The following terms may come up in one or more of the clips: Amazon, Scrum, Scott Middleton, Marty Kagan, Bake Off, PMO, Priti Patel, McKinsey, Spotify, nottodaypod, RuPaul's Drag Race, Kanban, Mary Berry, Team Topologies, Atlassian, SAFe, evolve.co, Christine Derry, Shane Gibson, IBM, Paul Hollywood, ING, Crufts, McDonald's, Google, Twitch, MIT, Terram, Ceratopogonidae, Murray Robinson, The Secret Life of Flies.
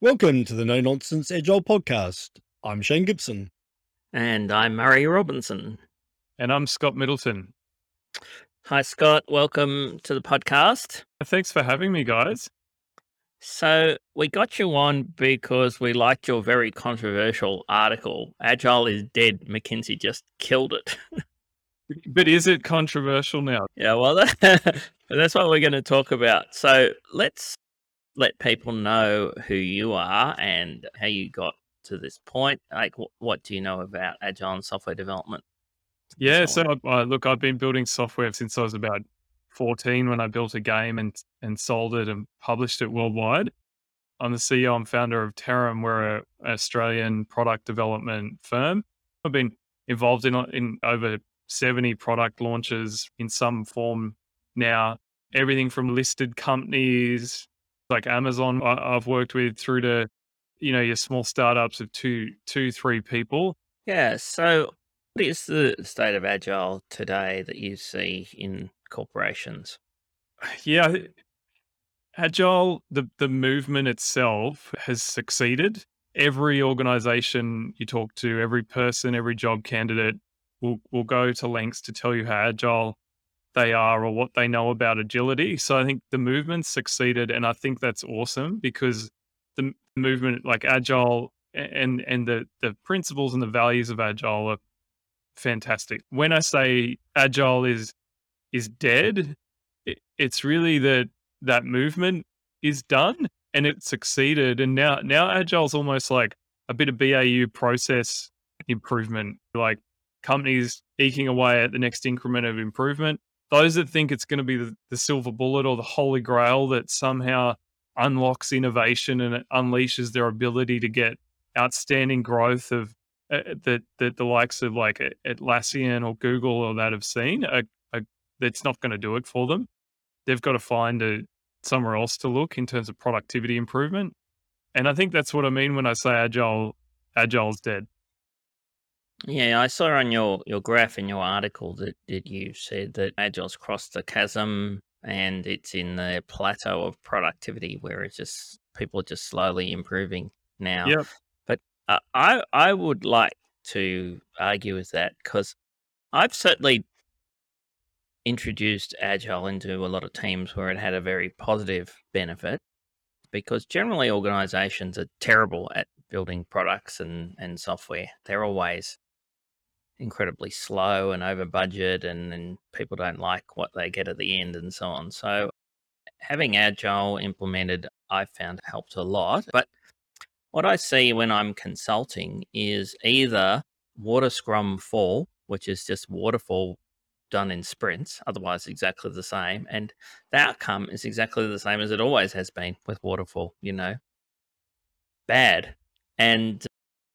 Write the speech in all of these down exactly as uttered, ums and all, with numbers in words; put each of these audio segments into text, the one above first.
Welcome to the No Nonsense Agile podcast. I'm Shane Gibson. And I'm Murray Robinson. And I'm Scott Middleton. Hi, Scott. Welcome to the podcast. Thanks for having me, guys. So we got you on because we liked your very controversial article, Agile is Dead, McKinsey Just Killed It. But is it controversial now? Yeah, well, that's what we're going to talk about. So let's let people know who you are and how you got to this point. Like, what do you know about Agile and software development? Yeah, so, so I, look, I've been building software since I was about fourteen when I built a game and, and sold it and published it worldwide. I'm the C E O and founder of Terram. We're an Australian product development firm. I've been involved in, in over seventy product launches in some form now, everything from listed companies like Amazon I've worked with through to, you know, your small startups of two, two, three people. Yeah. So what is the state of Agile today that you see in corporations? Yeah. Agile, the, the movement itself has succeeded. Every organization you talk to, every person, every job candidate will will go to lengths to tell you how Agile they are or what they know about agility. So I think the movement succeeded, and I think that's awesome because the movement like Agile and and the, the principles and the values of Agile are fantastic. When I say Agile is is dead, it, it's really that that movement is done and it succeeded. And now now Agile's almost like a bit of B A U process improvement, like companies eking away at the next increment of improvement. Those that think it's going to be the, the silver bullet or the holy grail that somehow unlocks innovation and it unleashes their ability to get outstanding growth of uh, that that the likes of like Atlassian or Google or that have seen, uh, uh, that's not going to do it for them. They've got to find a, somewhere else to look in terms of productivity improvement. And I think that's what I mean when I say Agile, Agile's dead. Yeah, I saw on your, your graph in your article that, that you said that Agile's crossed the chasm and it's in the plateau of productivity where it's just people are just slowly improving now. Yep. But uh, I I would like to argue with that because I've certainly introduced Agile into a lot of teams where it had a very positive benefit because generally organizations are terrible at building products and, and software. They're always incredibly slow and over budget, and then people don't like what they get at the end and so on. So having Agile implemented, I found helped a lot. But what I see when I'm consulting is either water scrum fall, which is just waterfall done in sprints, otherwise exactly the same. And the outcome is exactly the same as it always has been with waterfall, you know, bad. And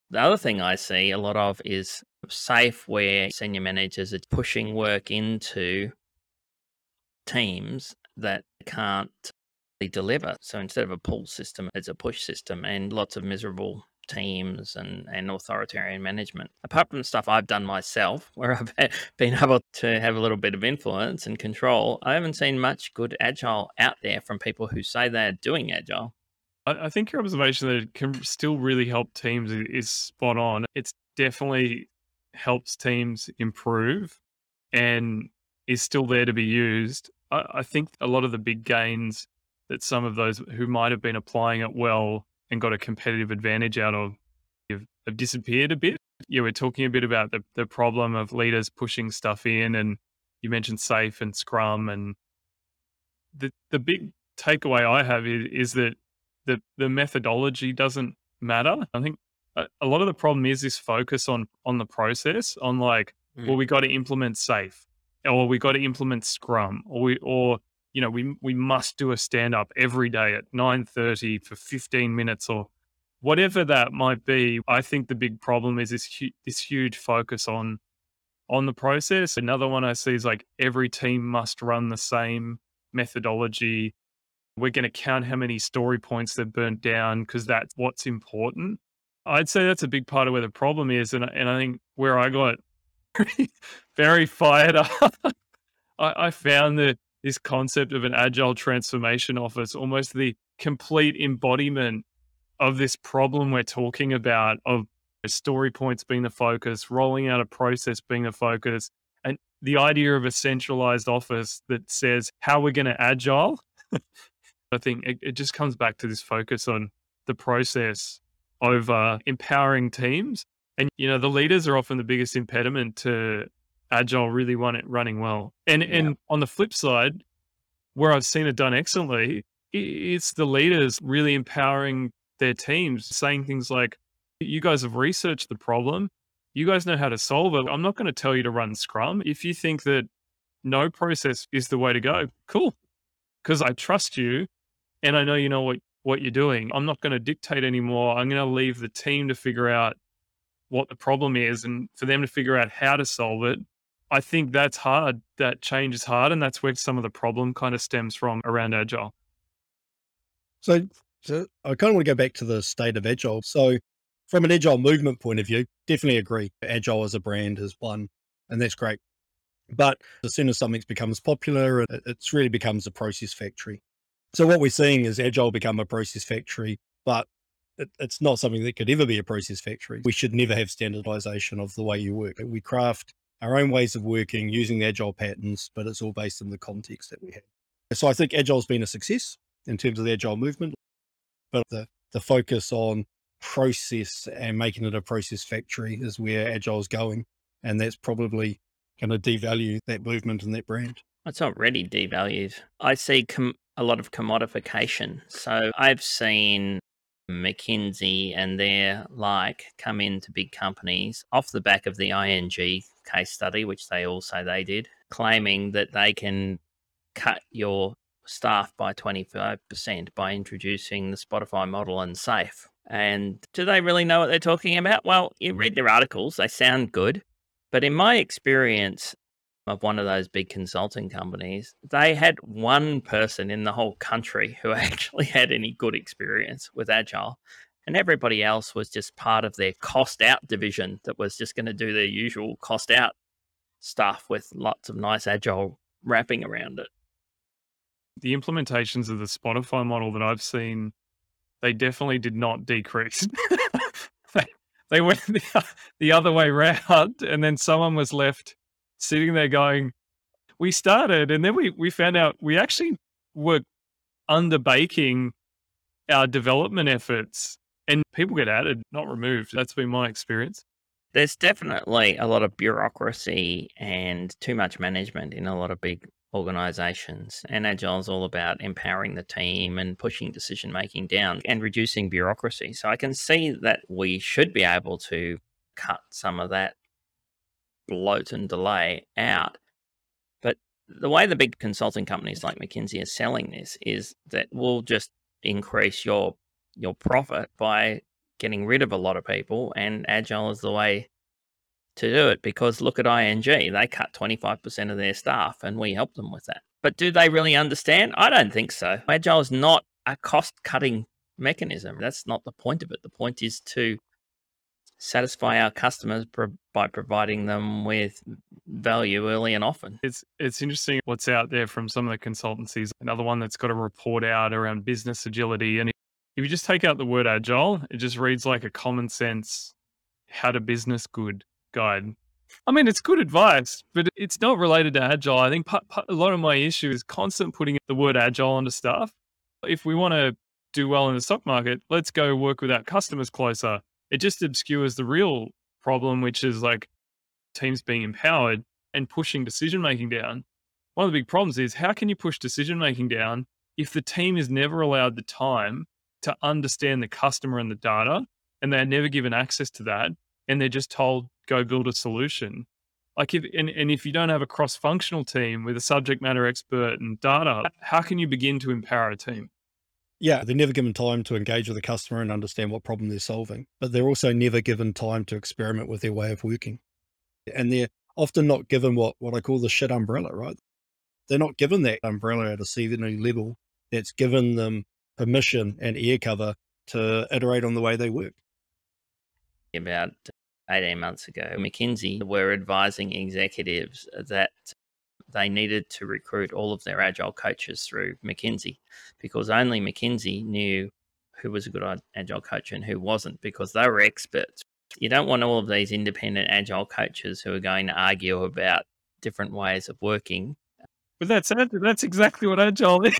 the other thing I see a lot of is SAFe, where senior managers are pushing work into teams that can't deliver. So instead of a pull system, it's a push system, and lots of miserable teams and, and authoritarian management. Apart from stuff I've done myself, where I've been able to have a little bit of influence and control, I haven't seen much good Agile out there from people who say they're doing Agile. I think your observation that it can still really help teams is spot on. It's definitely helps teams improve and is still there to be used. I, I think a lot of the big gains that some of those who might have been applying it well and got a competitive advantage out of have, have disappeared a bit. You were talking a bit about the, the problem of leaders pushing stuff in, and you mentioned SAFe and Scrum. And the the big takeaway I have is, is that The, the methodology doesn't matter. I think a, a lot of the problem is this focus on on the process, on like, mm. well, we got to implement SAFe, or we got to implement Scrum, or we or you know we we must do a stand up every day at nine thirty for fifteen minutes or whatever that might be. I think the big problem is this hu- this huge focus on on the process. Another one I see is like every team must run the same methodology. We're going to count how many story points they've burnt down because that's what's important. I'd say that's a big part of where the problem is. And, and I think where I got very fired up, I, I found that this concept of an Agile transformation office, almost the complete embodiment of this problem we're talking about, of story points being the focus, rolling out a process being the focus, and the idea of a centralized office that says how we're going to agile. I think it, it just comes back to this focus on the process over empowering teams. And, you know, the leaders are often the biggest impediment to agile really running well. And, yeah. and on the flip side, where I've seen it done excellently, it's the leaders really empowering their teams, saying things like, you guys have researched the problem. You guys know how to solve it. I'm not going to tell you to run Scrum. If you think that no process is the way to go, cool. Because I trust you and I know you know what, what you're doing. I'm not going to dictate anymore. I'm going to leave the team to figure out what the problem is and for them to figure out how to solve it. I think that's hard. That change is hard. And that's where some of the problem kind of stems from around Agile. So, so I kind of want to go back to the state of Agile. So from an Agile movement point of view, definitely agree. Agile as a brand is one, and that's great. But as soon as something becomes popular, it, it really becomes a process factory. So what we're seeing is Agile become a process factory, but it, it's not something that could ever be a process factory. We should never have standardization of the way you work. We craft our own ways of working using the Agile patterns, but it's all based on the context that we have. So I think Agile's been a success in terms of the Agile movement, but the, the focus on process and making it a process factory is where Agile is going. And that's probably going to devalue that movement and that brand. It's already devalued. I see com- a lot of commodification. So I've seen McKinsey and their like come into big companies off the back of the I N G case study, which they all say they did, claiming that they can cut your staff by twenty-five percent by introducing the Spotify model and SAFe. And do they really know what they're talking about? Well, you read their articles, they sound good. But in my experience of one of those big consulting companies, they had one person in the whole country who actually had any good experience with Agile. And everybody else was just part of their cost out division that was just going to do their usual cost out stuff with lots of nice Agile wrapping around it. The implementations of the Spotify model that I've seen, they definitely did not decrease. They went the other way round, and then someone was left sitting there going, we started and then we, we found out we actually were underbaking our development efforts, and people get added, not removed. That's been my experience. There's definitely a lot of bureaucracy and too much management in a lot of big organizations, and Agile is all about empowering the team and pushing decision making down and reducing bureaucracy. So I can see that we should be able to cut some of that bloat and delay out. But the way the big consulting companies like McKinsey are selling this is that we'll just increase your your profit by getting rid of a lot of people, and Agile is the way to do it, because look at I N G, they cut twenty-five percent of their staff and we help them with that. But do they really understand? I don't think so. Agile is not a cost-cutting mechanism. That's not the point of it. The point is to satisfy our customers pro- by providing them with value early and often. It's it's interesting what's out there from some of the consultancies. Another one that's got a report out around business agility. And if you just take out the word Agile, it just reads like a common sense, how to business good guide. I mean, it's good advice, but it's not related to Agile. I think part, part, a lot of my issue is constant putting the word Agile onto stuff. If we want to do well in the stock market, let's go work with our customers closer. It just obscures the real problem, which is like teams being empowered and pushing decision-making down. One of the big problems is, how can you push decision-making down if the team is never allowed the time to understand the customer and the data, and they're never given access to that, and they're just told, go build a solution. Like if, and, and if you don't have a cross-functional team with a subject matter expert and data, how can you begin to empower a team? Yeah. They're never given time to engage with the customer and understand what problem they're solving, but they're also never given time to experiment with their way of working. And they're often not given what, what I call the shit umbrella, right? They're not given that umbrella at a senior level that's given them permission and air cover to iterate on the way they work. About eighteen months ago, McKinsey were advising executives that they needed to recruit all of their Agile coaches through McKinsey, because only McKinsey knew who was a good agile coach and who wasn't, because they were experts. You don't want all of these independent agile coaches who are going to argue about different ways of working. But that's that's exactly what agile is.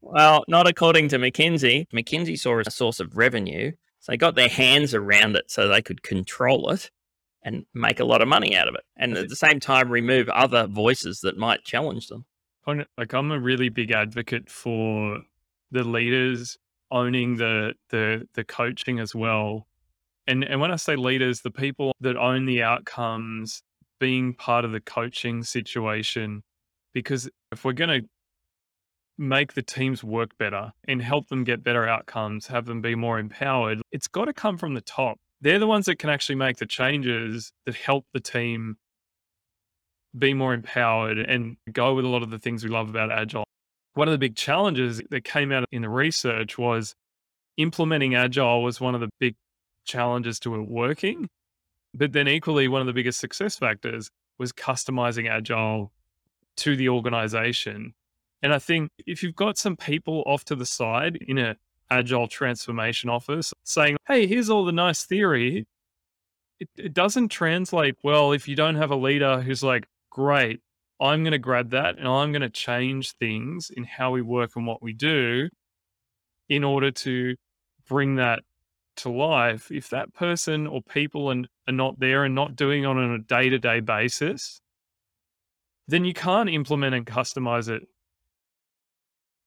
Well, not according to McKinsey. McKinsey saw it as a source of revenue, so they got their hands around it so they could control it and make a lot of money out of it. And at the same time, remove other voices that might challenge them. Like, I'm a really big advocate for the leaders owning the the the coaching as well. And and when I say leaders, the people that own the outcomes, being part of the coaching situation, because if we're going to make the teams work better and help them get better outcomes, have them be more empowered, it's got to come from the top. They're the ones that can actually make the changes that help the team be more empowered and go with a lot of the things we love about Agile. One of the big challenges that came out in the research was implementing Agile was one of the big challenges to it working. But then equally, one of the biggest success factors was customizing Agile to the organization. And I think if you've got some people off to the side in an Agile transformation office saying, hey, here's all the nice theory, it, it doesn't translate well if you don't have a leader who's like, great, I'm going to grab that and I'm going to change things in how we work and what we do in order to bring that to life. If that person or people and are not there and not doing it on a day-to-day basis, then you can't implement and customize it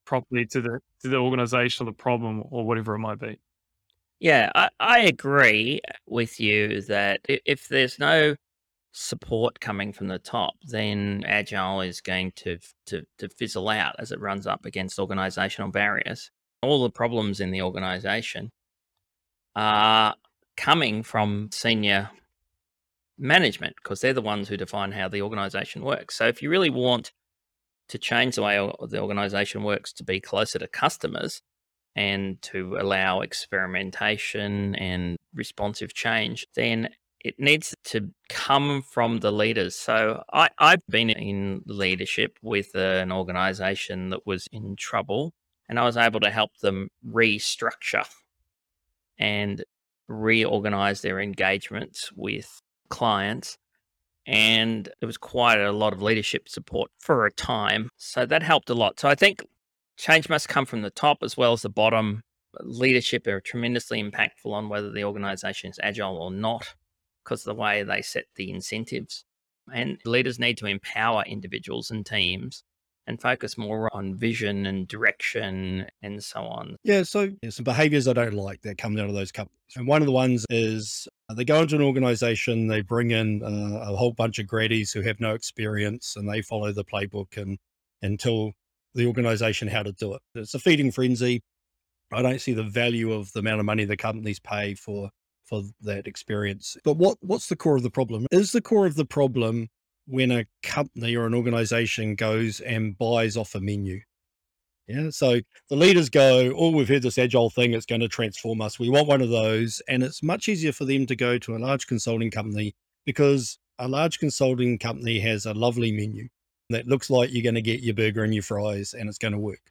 properly to the to the organization or the problem or whatever it might be. Yeah, I, I agree with you that if there's no support coming from the top, then Agile is going to to, to fizzle out as it runs up against organizational barriers. All the problems in the organization are coming from senior management because they're the ones who define how the organization works. So if you really want to change the way the organization works to be closer to customers and to allow experimentation and responsive change, then it needs to come from the leaders. So I, I've been in leadership with an organization that was in trouble, and I was able to help them restructure and reorganize their engagements with clients. And it was quite a lot of leadership support for a time. So that helped a lot. So I think change must come from the top as well as the bottom. Leadership are tremendously impactful on whether the organization is agile or not because of the way they set the incentives. And leaders need to empower individuals and teams and focus more on vision and direction and so on. Yeah, so there's some behaviors I don't like that come out of those companies. And one of the ones is they go into an organization, they bring in a, a whole bunch of graddies who have no experience and they follow the playbook and, and tell the organization how to do it. It's a feeding frenzy. I don't see the value of the amount of money the companies pay for, for that experience. But what what's the core of the problem? Is the core of the problem when a company or an organization goes and buys off a menu? Yeah. So the leaders go, oh, we've heard this agile thing. It's going to transform us. We want one of those. And it's much easier for them to go to a large consulting company because a large consulting company has a lovely menu that looks like you're going to get your burger and your fries and it's going to work.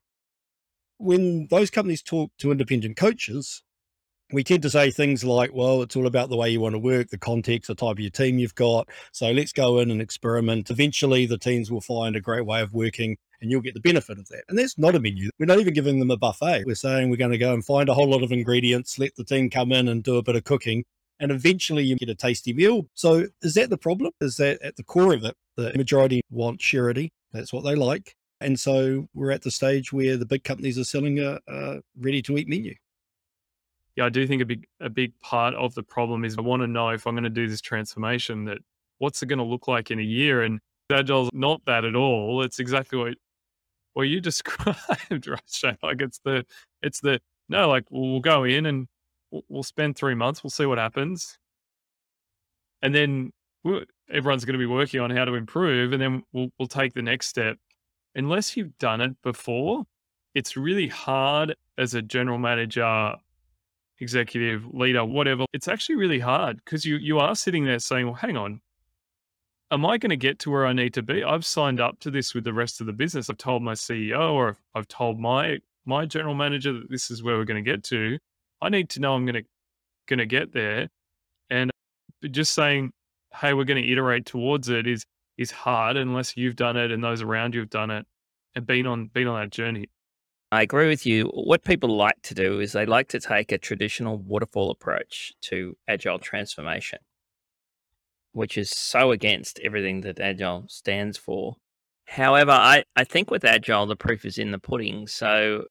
When those companies talk to independent coaches, we tend to say things like, well, it's all about the way you want to work, the context, the type of your team you've got. So let's go in and experiment. Eventually the teams will find a great way of working and you'll get the benefit of that. And that's not a menu. We're not even giving them a buffet. We're saying we're going to go and find a whole lot of ingredients, let the team come in and do a bit of cooking, and eventually you get a tasty meal. So is that the problem? Is that at the core of it, the majority want charity. That's what they like. And so we're at the stage where the big companies are selling a, a ready-to-eat menu. Yeah, I do think a big a big part of the problem is I want to know if I'm going to do this transformation, that what's it going to look like in a year? And Agile's not that at all. It's exactly what what you described, right, Shane? Like it's the it's the no, like we'll go in and we'll, we'll spend three months, we'll see what happens, and then everyone's going to be working on how to improve, and then we'll we'll take the next step. Unless you've done it before, it's really hard as a general manager, executive, leader, whatever, it's actually really hard because you, you are sitting there saying, well, hang on, am I going to get to where I need to be? I've signed up to this with the rest of the business. I've told my C E O or I've told my, my general manager that this is where we're going to get to. I need to know I'm going to going to get there. And just saying, hey, we're going to iterate towards it is is hard unless you've done it and those around you have done it and been on been on that journey. I agree with you. What people like to do is they like to take a traditional waterfall approach to Agile transformation, which is so against everything that Agile stands for. However, I, I think with Agile, the proof is in the pudding. So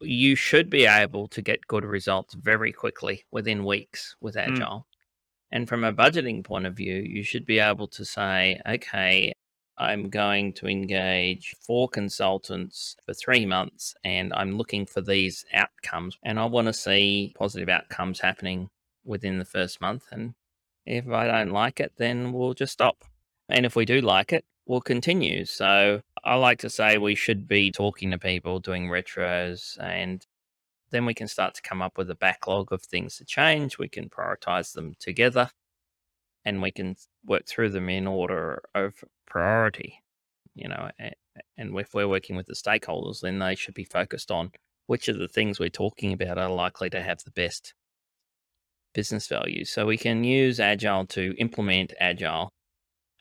you should be able to get good results very quickly within weeks with Agile. Mm. And from a budgeting point of view, you should be able to say, okay, I'm going to engage four consultants for three months and I'm looking for these outcomes. And I want to see positive outcomes happening within the first month. And if I don't like it, then we'll just stop. And if we do like it, we'll continue. So I like to say we should be talking to people, doing retros, and then we can start to come up with a backlog of things to change. We can prioritize them together. And we can work through them in order of priority, you know, and if we're working with the stakeholders, then they should be focused on which of the things we're talking about are likely to have the best business value. So we can use Agile to implement Agile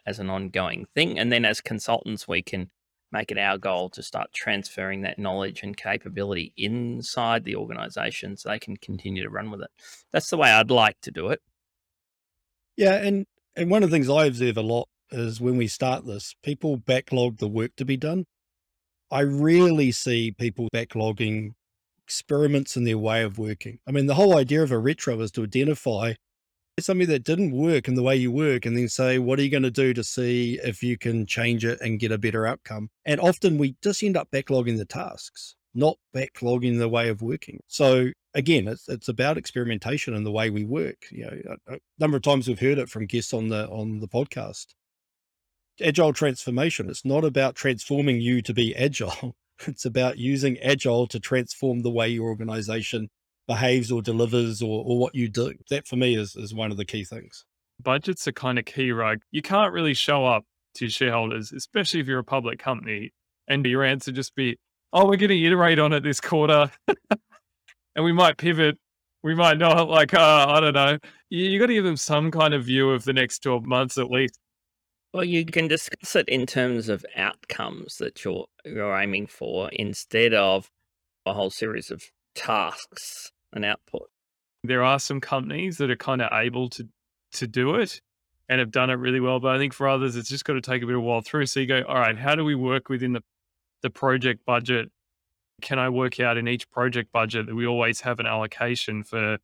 as an ongoing thing. And then as consultants, we can make it our goal to start transferring that knowledge and capability inside the organization so they can continue to run with it. That's the way I'd like to do it. Yeah. And, and one of the things I observe a lot is when we start this, people backlog the work to be done. I rarely see people backlogging experiments in their way of working. I mean, the whole idea of a retro is to identify something that didn't work in the way you work and then say, what are you going to do to see if you can change it and get a better outcome? And often we just end up backlogging the tasks, not backlogging the way of working. So again, it's, it's about experimentation and the way we work. You know, a, a number of times we've heard it from guests on the, on the podcast, Agile transformation. It's not about transforming you to be Agile. It's about using Agile to transform the way your organization behaves or delivers or, or what you do. That for me is, is one of the key things. Budgets are kind of key, right? You can't really show up to shareholders, especially if you're a public company, and your answer just be, oh, we're going to iterate on it this quarter and we might pivot. We might not, like, uh, I don't know. You, you got to give them some kind of view of the next twelve months at least. Well, you can discuss it in terms of outcomes that you're, you're aiming for instead of a whole series of tasks and output. There are some companies that are kind of able to, to do it and have done it really well. But I think for others, it's just got to take a bit of a while through. So you go, all right, how do we work within the the project budget? Can I work out in each project budget that we always have an allocation for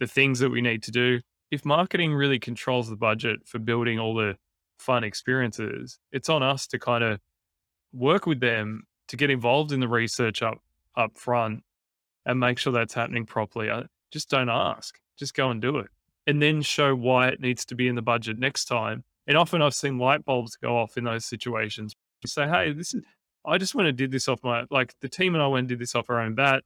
the things that we need to do? If marketing really controls the budget for building all the fun experiences, it's on us to kind of work with them to get involved in the research up, up front and make sure that's happening properly. I, just don't ask, just go and do it and then show why it needs to be in the budget next time. And often I've seen light bulbs go off in those situations. You say, hey, this is, I just went and did this off my, like the team and I went and did this off our own bat.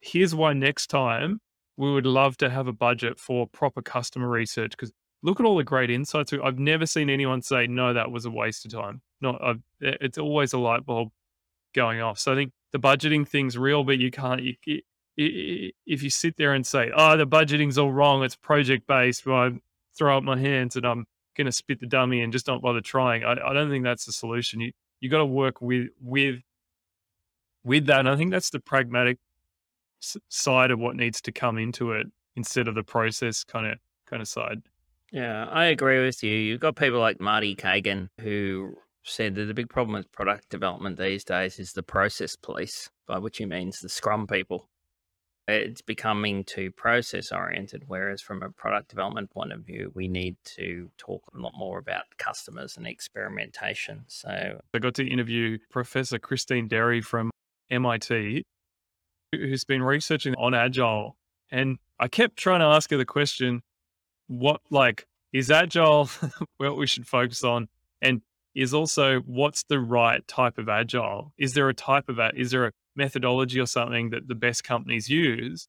Here's why next time we would love to have a budget for proper customer research. Because look at all the great insights. I've never seen anyone say, no, that was a waste of time. No, I've, it's always a light bulb going off. So I think the budgeting thing's real, but you can't, you, you, if you sit there and say, oh, the budgeting's all wrong, it's project-based, well, I throw up my hands and I'm going to spit the dummy and just don't bother trying. I, I don't think that's the solution. You, You got to work with, with, with that. And I think that's the pragmatic s- side of what needs to come into it instead of the process kind of, kind of side. Yeah, I agree with you. You've got people like Marty Kagan who said that the big problem with product development these days is the process police, by which he means the Scrum people. It's becoming too process oriented, whereas from a product development point of view, we need to talk a lot more about customers and experimentation. So I got to interview Professor Christine Derry from M I T, who's been researching on Agile. And I kept trying to ask her the question, what, like, is Agile what we should focus on? And is also what's the right type of Agile? Is there a type of that? Is there a methodology or something that the best companies use?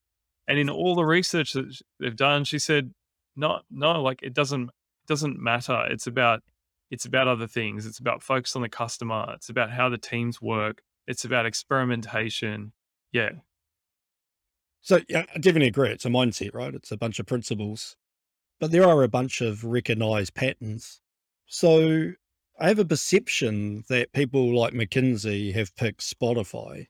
And in all the research that they've done, she said, no, no, like it doesn't, doesn't matter. It's about, it's about other things. It's about focus on the customer. It's about how the teams work. It's about experimentation. Yeah. So yeah, I definitely agree. It's a mindset, right? It's a bunch of principles, but there are a bunch of recognized patterns. So I have a perception that people like McKinsey have picked Spotify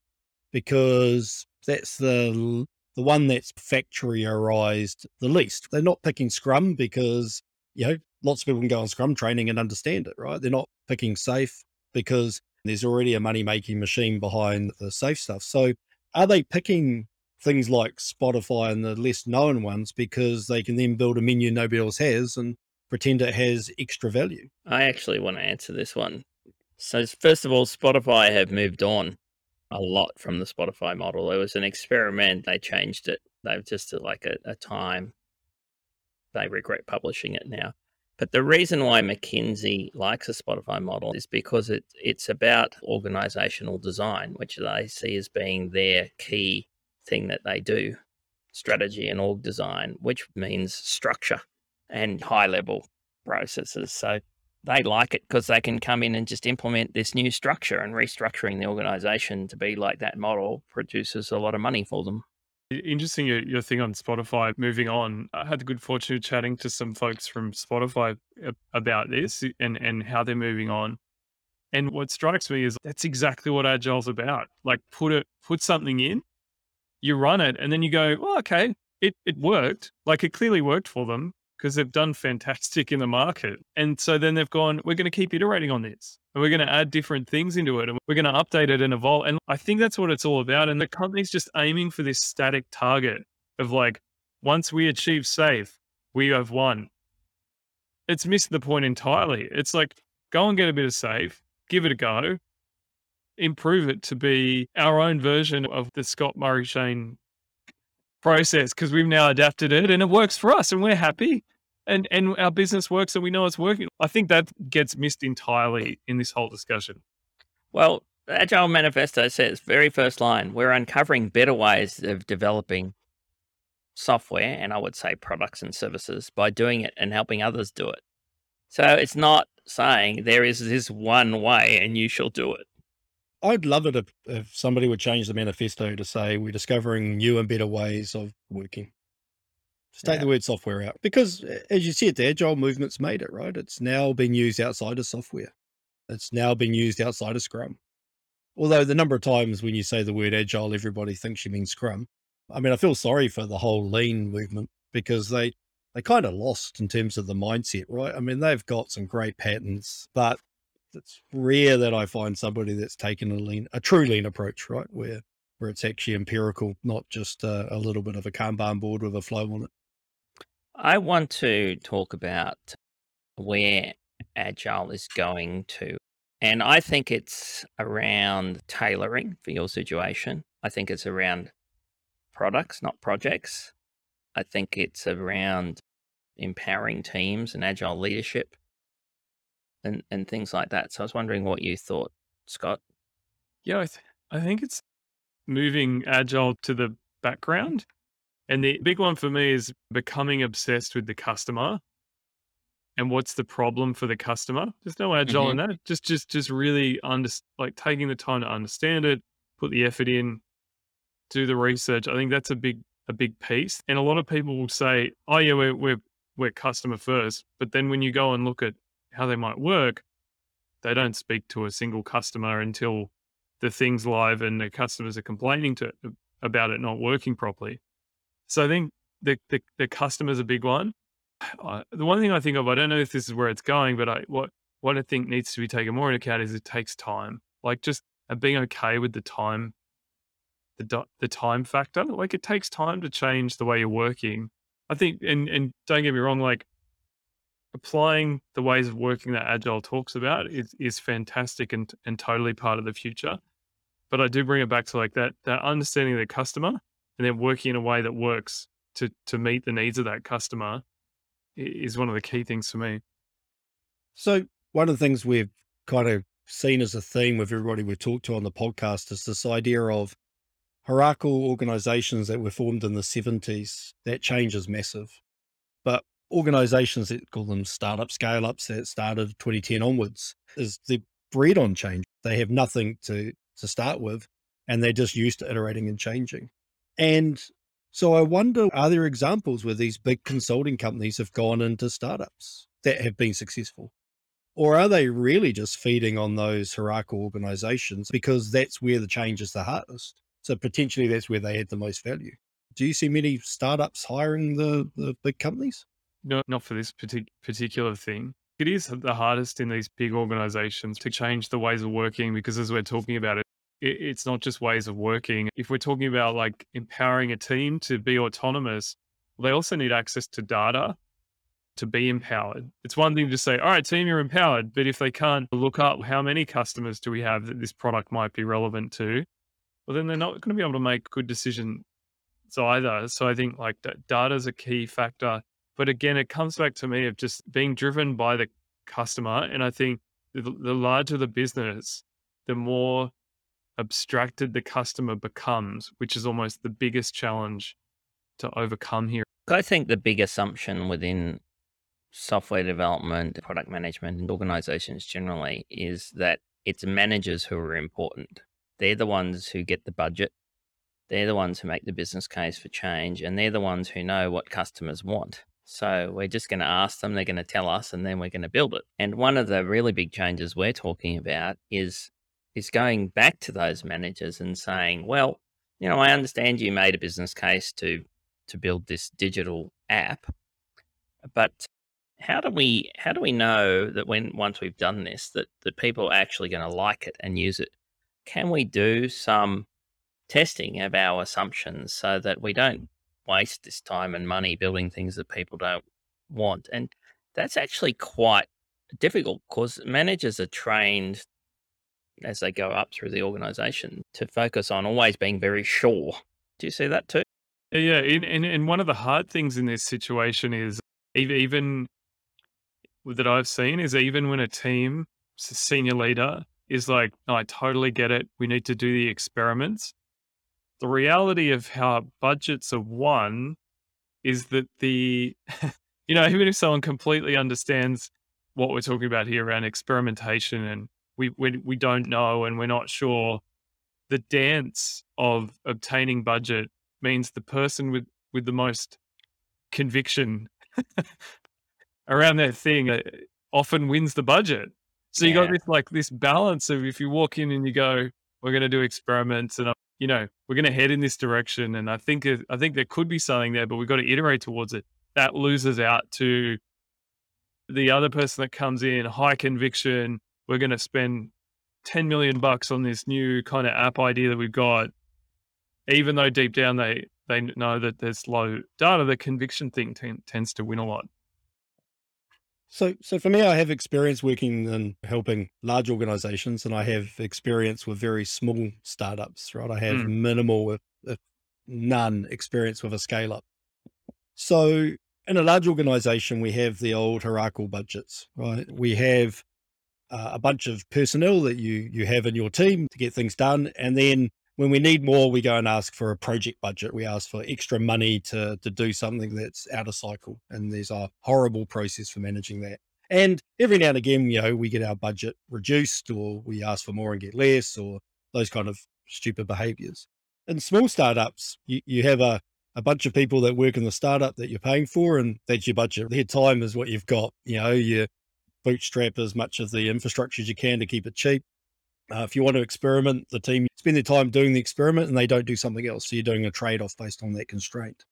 because that's the, the one that's factoryized the least. They're not picking Scrum because, you know, lots of people can go on Scrum training and understand it, right? They're not picking SAFe because there's already a money-making machine behind the SAFe stuff. So are they picking things like Spotify and the less known ones because they can then build a menu nobody else has and pretend it has extra value? I actually want to answer this one. So first of all, Spotify have moved on a lot from the Spotify model. It was an experiment. They changed it. They've just like a, a time. They regret publishing it now. But the reason why McKinsey likes a Spotify model is because it, it's about organizational design, which they see as being their key thing that they do, strategy and org design, which means structure and high-level processes. So they like it because they can come in and just implement this new structure, and restructuring the organization to be like that model produces a lot of money for them. Interesting, your, your thing on Spotify, moving on. I had the good fortune of chatting to some folks from Spotify about this and, and how they're moving on. And what strikes me is that's exactly what Agile's about. Like put it, put something in, you run it, and then you go, well, okay, it, it worked. Like it clearly worked for them because they've done fantastic in the market. And so then they've gone, we're going to keep iterating on this. And we're going to add different things into it, and we're going to update it and evolve. And I think that's what it's all about. And the company's just aiming for this static target of like, once we achieve SAFe, we have won. It's missed the point entirely. It's like, go and get a bit of SAFe, give it a go, improve it to be our own version of the Scott Murray Shane process, because we've now adapted it and it works for us and we're happy. And and our business works and we know it's working. I think that gets missed entirely in this whole discussion. Well, the Agile Manifesto says, very first line, we're uncovering better ways of developing software, and I would say products and services, by doing it and helping others do it. So it's not saying there is this one way and you shall do it. I'd love it if, if somebody would change the manifesto to say, we're discovering new and better ways of working. Just take yeah. the word software out, because as you said, the Agile movement's made it, right? It's now being used outside of software. It's now being used outside of Scrum. Although the number of times when you say the word Agile, everybody thinks you mean Scrum. I mean, I feel sorry for the whole Lean movement because they, they kind of lost in terms of the mindset, right? I mean, they've got some great patterns, but it's rare that I find somebody that's taken a lean, a true lean approach, right? Where, where it's actually empirical, not just a, a little bit of a Kanban board with a flow on it. I want to talk about where Agile is going to. And I think it's around tailoring for your situation. I think it's around products, not projects. I think it's around empowering teams and Agile leadership and, and things like that. So I was wondering what you thought, Scott. Yeah, I, th- I think it's moving Agile to the background. And the big one for me is becoming obsessed with the customer and what's the problem for the customer. There's no Agile mm-hmm. in that. Just, just, just really under, like taking the time to understand it, put the effort in, do the research. I think that's a big, a big piece. And a lot of people will say, oh yeah, we're, we're, we're customer first. But then when you go and look at how they might work, they don't speak to a single customer until the thing's live and the customers are complaining to about it not working properly. So I think the, the, the customer's a big one. I, the one thing I think of, I don't know if this is where it's going, but I, what, what I think needs to be taken more into account is it takes time. Like just being okay with the time, the the time factor. Like it takes time to change the way you're working. I think, and, and don't get me wrong, like applying the ways of working that Agile talks about is, is fantastic and, and totally part of the future. But I do bring it back to like that, that understanding of the customer, and then working in a way that works to, to meet the needs of that customer is one of the key things for me. So one of the things we've kind of seen as a theme with everybody we've talked to on the podcast is this idea of hierarchical organizations that were formed in the seventies, that change is massive. But organizations that call them startup scale-ups that started twenty ten onwards is the breed on change. They have nothing to, to start with, and they're just used to iterating and changing. And So I wonder, are there examples where these big consulting companies have gone into startups that have been successful? Or are they really just feeding on those hierarchical organizations because that's where the change is the hardest? So potentially that's where they add the most value. Do you see many startups hiring the, the big companies? No, not for this partic- particular thing. It is the hardest in these big organizations to change the ways of working, because as we're talking about it, it, it's not just ways of working. If we're talking about like empowering a team to be autonomous, well, they also need access to data to be empowered. It's one thing to say, all right, team, you're empowered. But if they can't look up how many customers do we have that this product might be relevant to, well, then they're not going to be able to make good decisions either. So I think like data is a key factor. But again, it comes back to me of just being driven by the customer. And I think the, the larger the business, the more abstracted the customer becomes, which is almost the biggest challenge to overcome here. I think the big assumption within software development, product management, and organizations generally is that it's managers who are important. They're the ones who get the budget. They're the ones who make the business case for change, and they're the ones who know what customers want. So we're just going to ask them, they're going to tell us, and then we're going to build it. And one of the really big changes we're talking about is, is going back to those managers and saying, well, you know, I understand you made a business case to, to build this digital app, but how do we, how do we know that when, once we've done this, that the people are actually going to like it and use it? Can we do some testing of our assumptions so that we don't waste this time and money building things that people don't want? And that's actually quite difficult because managers are trained as they go up through the organization to focus on always being very sure. Do you see that too? Yeah. And, and, and one of the hard things in this situation is even that I've seen is even when a team, a senior leader is like, no, I totally get it. We need to do the experiments. The reality of how budgets are won is that the, you know, even if someone completely understands what we're talking about here around experimentation and we, we, we don't know, and we're not sure, the dance of obtaining budget means the person with, with the most conviction around that thing often wins the budget. So you yeah. got this, like this balance of if you walk in and you go, we're going to do experiments and I'm, you know, we're going to head in this direction. And I think, I think there could be something there, but we've got to iterate towards it. That loses out to the other person that comes in, high conviction. We're going to spend ten million bucks on this new kind of app idea that we've got, even though deep down they, they know that there's low data, the conviction thing t- tends to win a lot. So, so for me, I have experience working and helping large organizations, and I have experience with very small startups, right? I have mm. minimal, if, if none experience with a scale up. So in a large organization, we have the old hierarchical budgets, right? We have uh, a bunch of personnel that you, you have in your team to get things done. And then when we need more, we go and ask for a project budget. We ask for extra money to, to do something that's out of cycle. And there's a horrible process for managing that. And every now and again, you know, we get our budget reduced or we ask for more and get less or those kind of stupid behaviors. In small startups, you, you have a, a bunch of people that work in the startup that you're paying for, and that's your budget. Their time is what you've got. You know, you bootstrap as much of the infrastructure as you can to keep it cheap. Uh, if you want to experiment, the team spend their time doing the experiment and they don't do something else. So you're doing a trade-off based on that constraint.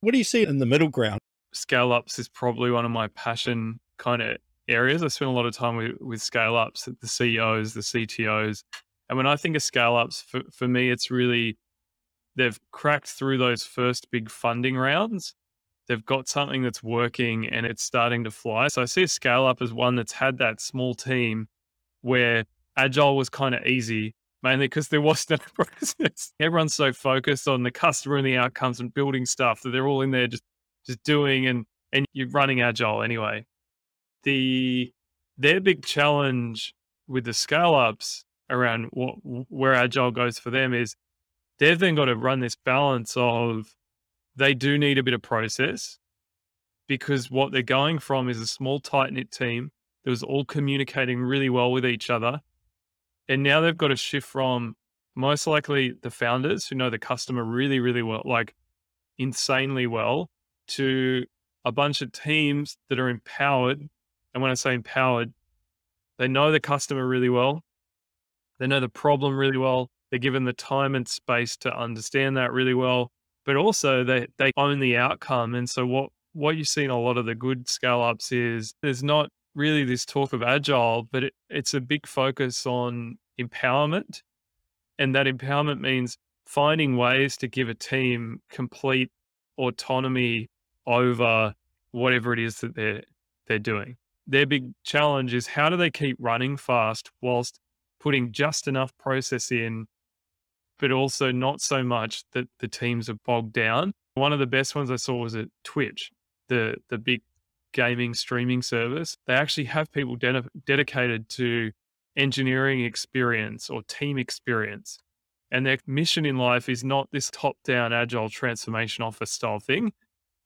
What do you see in the middle ground? Scale-ups is probably one of my passion kind of areas. I spend a lot of time with, with scale-ups, the C E Os, the C T Os. And when I think of scale-ups, for, for me, it's really, they've cracked through those first big funding rounds. They've got something that's working and it's starting to fly. So I see a scale-up as one that's had that small team where Agile was kind of easy, mainly because there was no process. Everyone's so focused on the customer and the outcomes and building stuff that they're all in there just, just doing and, and you're running Agile anyway. The, their big challenge with the scale ups around what, where Agile goes for them is they've then got to run this balance of they do need a bit of process because what they're going from is a small tight knit team that was all communicating really well with each other. And now they've got to shift from most likely the founders who know the customer really, really well, like insanely well to a bunch of teams that are empowered. And when I say empowered, they know the customer really well. They know the problem really well. They're given the time and space to understand that really well, but also they, they own the outcome. And so what, what you see in a lot of the good scale ups is there's not really this talk of agile, but it, it's a big focus on empowerment. And that empowerment means finding ways to give a team complete autonomy over whatever it is that they're, they're doing. Their big challenge is how do they keep running fast whilst putting just enough process in, but also not so much that the teams are bogged down. One of the best ones I saw was at Twitch, the, the big gaming streaming service. They actually have people de- dedicated to engineering experience or team experience. And their mission in life is not this top-down agile transformation office style thing.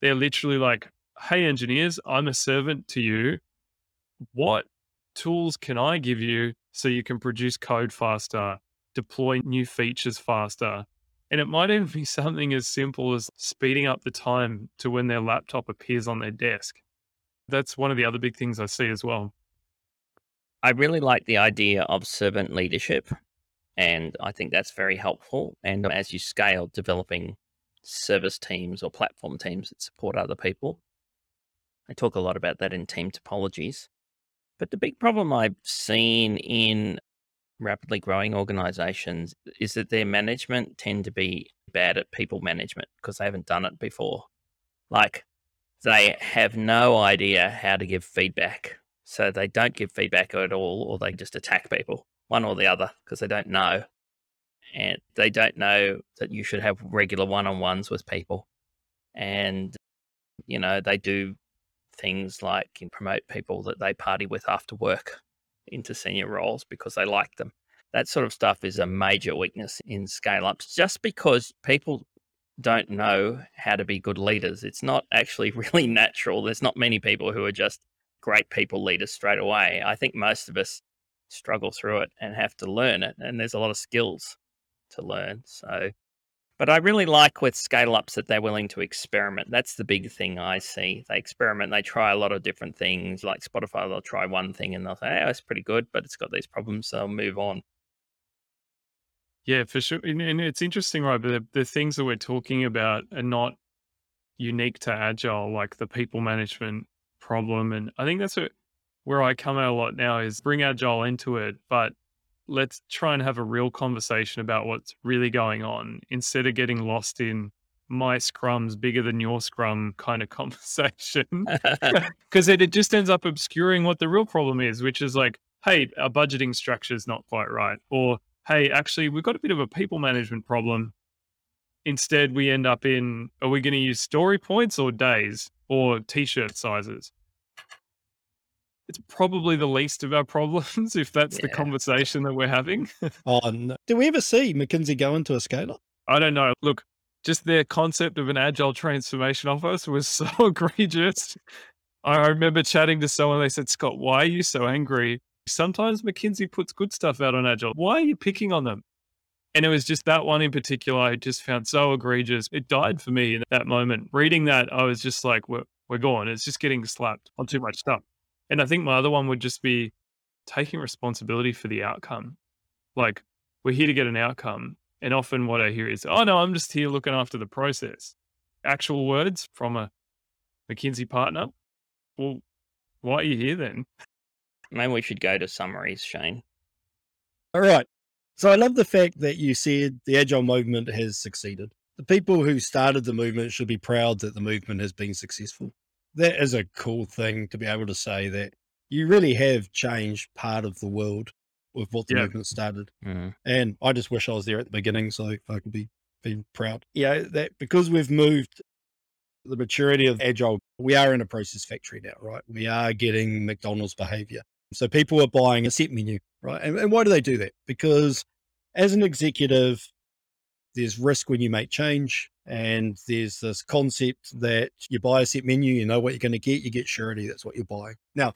They're literally like, hey, engineers, I'm a servant to you. What tools can I give you so you can produce code faster, deploy new features faster? And it might even be something as simple as speeding up the time to when their laptop appears on their desk. That's one of the other big things I see as well. I really like the idea of servant leadership, and I think that's very helpful. And as you scale, developing service teams or platform teams that support other people. I talk a lot about that in Team Topologies. But the big problem I've seen in rapidly growing organizations is that their management tend to be bad at people management because they haven't done it before. Like, they have no idea how to give feedback. So they don't give feedback at all, or they just attack people, one or the other, because they don't know. And they don't know that you should have regular one-on-ones with people. And, you know, they do things like promote people that they party with after work into senior roles because they like them. That sort of stuff is a major weakness in scale-ups, just because people don't know how to be good leaders. It's not actually really natural. There's not many people who are just great people leaders straight away. I think most of us struggle through it and have to learn it. And there's a lot of skills to learn. So, but I really like with scale-ups that they're willing to experiment. That's the big thing I see. They experiment, they try a lot of different things. Like Spotify, they'll try one thing and they'll say, oh, it's pretty good, but it's got these problems, so I'll move on. Yeah, for sure. And it's interesting, right? But the, the things that we're talking about are not unique to Agile, like the people management problem. And I think that's what, where I come out a lot now is bring Agile into it, but let's try and have a real conversation about what's really going on instead of getting lost in my Scrum's bigger than your Scrum kind of conversation. Because it, it just ends up obscuring what the real problem is, which is like, hey, our budgeting structure is not quite right. Or, hey, actually, we've got a bit of a people management problem. Instead, we end up in, are we going to use story points or days or T-shirt sizes? It's probably the least of our problems if that's yeah. the conversation that we're having. Oh, no. Do we ever see McKinsey go into a scale-up? I don't know. Look, just their concept of an agile transformation office was so egregious. I remember chatting to someone, they said, Scott, why are you so angry? Sometimes McKinsey puts good stuff out on Agile. Why are you picking on them? And it was just that one in particular I just found so egregious. It died for me in that moment. Reading that, I was just like, we're, we're gone. It's just getting slapped on too much stuff. And I think my other one would just be taking responsibility for the outcome. Like, we're here to get an outcome. And often what I hear is, oh, no, I'm just here looking after the process. Actual words from a McKinsey partner. Well, why are you here then? Maybe we should go to summaries, Shane. All right. So I love the fact that you said the Agile movement has succeeded. The people who started the movement should be proud that the movement has been successful. That is a cool thing to be able to say, that you really have changed part of the world with what the yeah. movement started. Mm-hmm. And I just wish I was there at the beginning so I could be, be proud. Yeah, that because we've moved the maturity of Agile, we are in a process factory now, right? We are getting McDonald's behavior. So people are buying a set menu, right? And, and why do they do that? Because as an executive, there's risk when you make change. And there's this concept that you buy a set menu, you know what you're going to get, you get surety. That's what you're buying. Now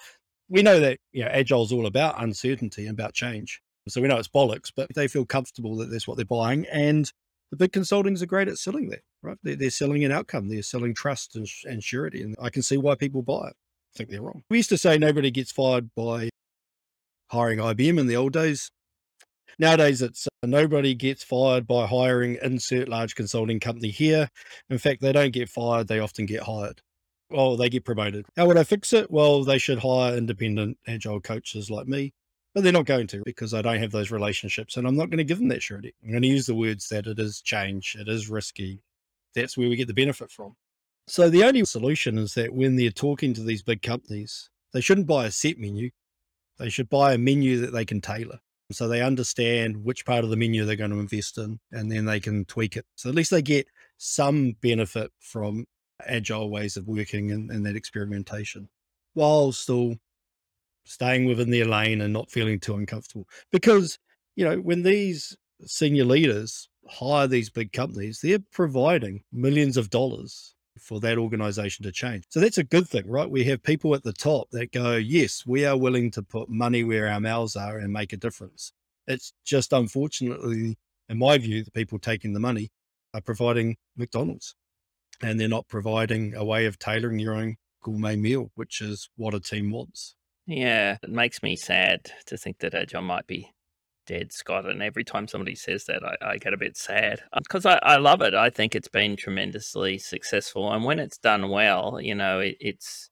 we know that, you know, Agile is all about uncertainty and about change. So we know it's bollocks, but they feel comfortable that that's what they're buying. And the big consultings are great at selling that, right? They're, they're selling an outcome. They're selling trust and, and surety. And I can see why people buy it. I think they're wrong. We used to say nobody gets fired by hiring I B M in the old days. Nowadays, it's uh, nobody gets fired by hiring insert large consulting company here. In fact, they don't get fired. They often get hired. Well, they get promoted. How would I fix it? Well, they should hire independent agile coaches like me, but they're not going to because I don't have those relationships and I'm not going to give them that surety. I'm going to use the words that it is change. It is risky. That's where we get the benefit from. So the only solution is that when they're talking to these big companies, they shouldn't buy a set menu. They should buy a menu that they can tailor. So they understand which part of the menu they're going to invest in, and then they can tweak it. So at least they get some benefit from agile ways of working and, and that experimentation while still staying within their lane and not feeling too uncomfortable. Because, you know, when these senior leaders hire these big companies, they're providing millions of dollars for that organization to change. So that's a good thing, right? We have people at the top that go, yes, we are willing to put money where our mouths are and make a difference. It's just, unfortunately, in my view, the people taking the money are providing McDonald's and they're not providing a way of tailoring your own gourmet meal, which is what a team wants. Yeah. It makes me sad to think that agile might be dead, Scott. And every time somebody says that, I, I get a bit sad because I, I love it. I think it's been tremendously successful. And when it's done well, you know, it, it's,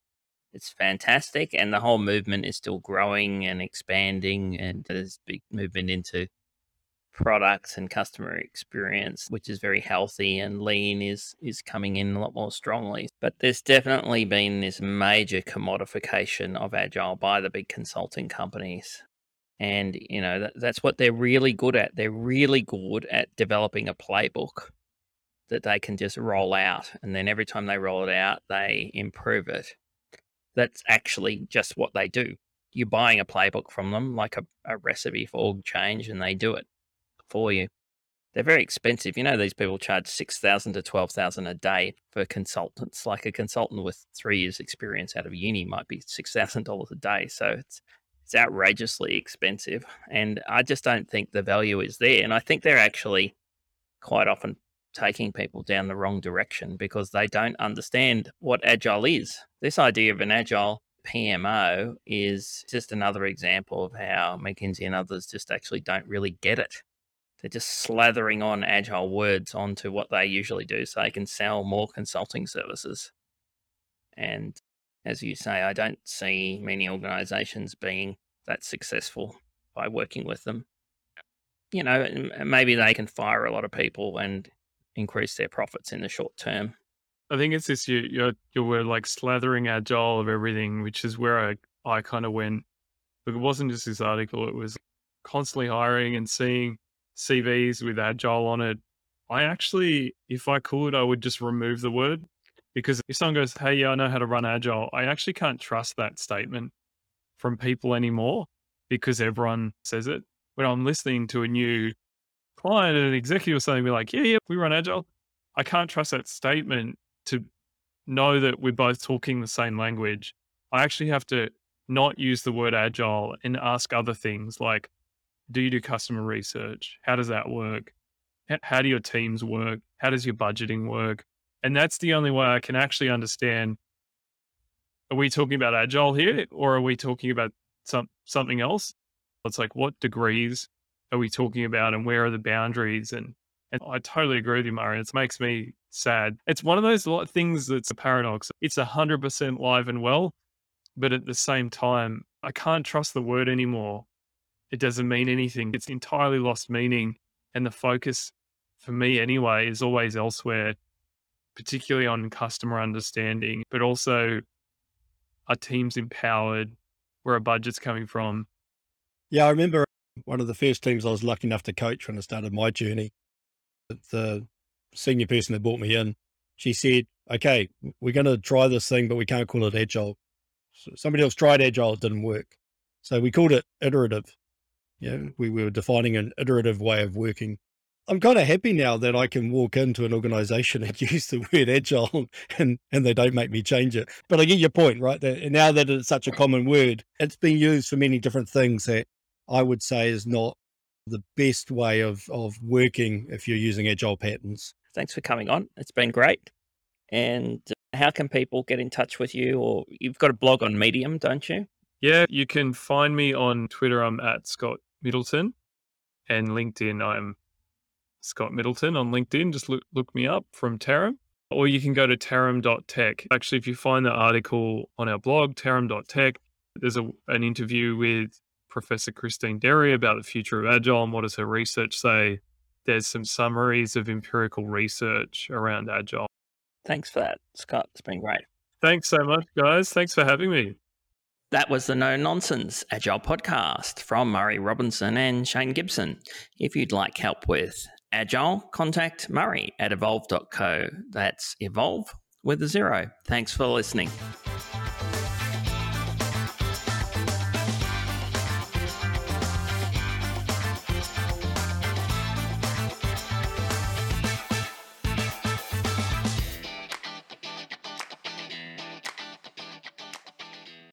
it's fantastic. And the whole movement is still growing and expanding. And there's big movement into products and customer experience, which is very healthy, and lean is, is coming in a lot more strongly. But there's definitely been this major commodification of agile by the big consulting companies. And, you know, that, that's what they're really good at. They're really good at developing a playbook that they can just roll out. And then every time they roll it out, they improve it. That's actually just what they do. You're buying a playbook from them, like a, a recipe for org change, and they do it for you. They're very expensive. You know, these people charge six thousand to twelve thousand a day for consultants. Like a consultant with three years experience out of uni might be six thousand dollars a day. So it's, It's outrageously expensive, and I just don't think the value is there. And I think they're actually quite often taking people down the wrong direction because they don't understand what agile is. This idea of an agile P M O is just another example of how McKinsey and others just actually don't really get it. They're just slathering on agile words onto what they usually do so they can sell more consulting services. And as you say, I don't see many organizations being that successful by working with them. You know, maybe they can fire a lot of people and increase their profits in the short term. I think it's this, you, you're, you were like slathering agile of everything, which is where I, I kind of went. But it wasn't just this article. It was constantly hiring and seeing C Vs with agile on it. I actually, if I could, I would just remove the word. Because if someone goes, hey, yeah, I know how to run agile, I actually can't trust that statement from people anymore because everyone says it. When I'm listening to a new client and an executive or something, be like, yeah, yeah, we run agile. I can't trust that statement to know that we're both talking the same language. I actually have to not use the word agile and ask other things like, do you do customer research? How does that work? How do your teams work? How does your budgeting work? And that's the only way I can actually understand, are we talking about agile here or are we talking about some, something else? It's like, what degrees are we talking about and where are the boundaries? And, and I totally agree with you, Murray. It makes me sad. It's one of those things that's a paradox. It's one hundred percent live and well, but at the same time, I can't trust the word anymore. It doesn't mean anything. It's entirely lost meaning. And the focus for me anyway is always elsewhere, particularly on customer understanding, but also are teams empowered, where our budget's coming from? Yeah, I remember one of the first teams I was lucky enough to coach when I started my journey, the senior person that brought me in, she said, okay, we're going to try this thing, but we can't call it agile. So somebody else tried agile, it didn't work. So we called it iterative. Yeah, we, we were defining an iterative way of working. I'm kind of happy now that I can walk into an organization and use the word agile and, and they don't make me change it. But I get your point, right? That, and now that it's such a common word, it's been used for many different things that I would say is not the best way of, of working if you're using Agile patterns. Thanks for coming on. It's been great. And how can people get in touch with you? Or you've got a blog on Medium, don't you? Yeah, you can find me on Twitter. I'm at Scott Middleton, and LinkedIn. I'm Scott Middleton on LinkedIn. Just look, look me up from Terram, or you can go to terram dot tech. Actually, if you find the article on our blog, terram dot tech, there's a, an interview with Professor Christine Derry about the future of Agile and what does her research say. There's some summaries of empirical research around Agile. Thanks for that, Scott. It's been great. Thanks so much, guys. Thanks for having me. That was the No Nonsense Agile podcast from Murray Robinson and Shane Gibson. If you'd like help with Agile, contact Murray at evolve dot co. That's evolve with a zero. Thanks for listening.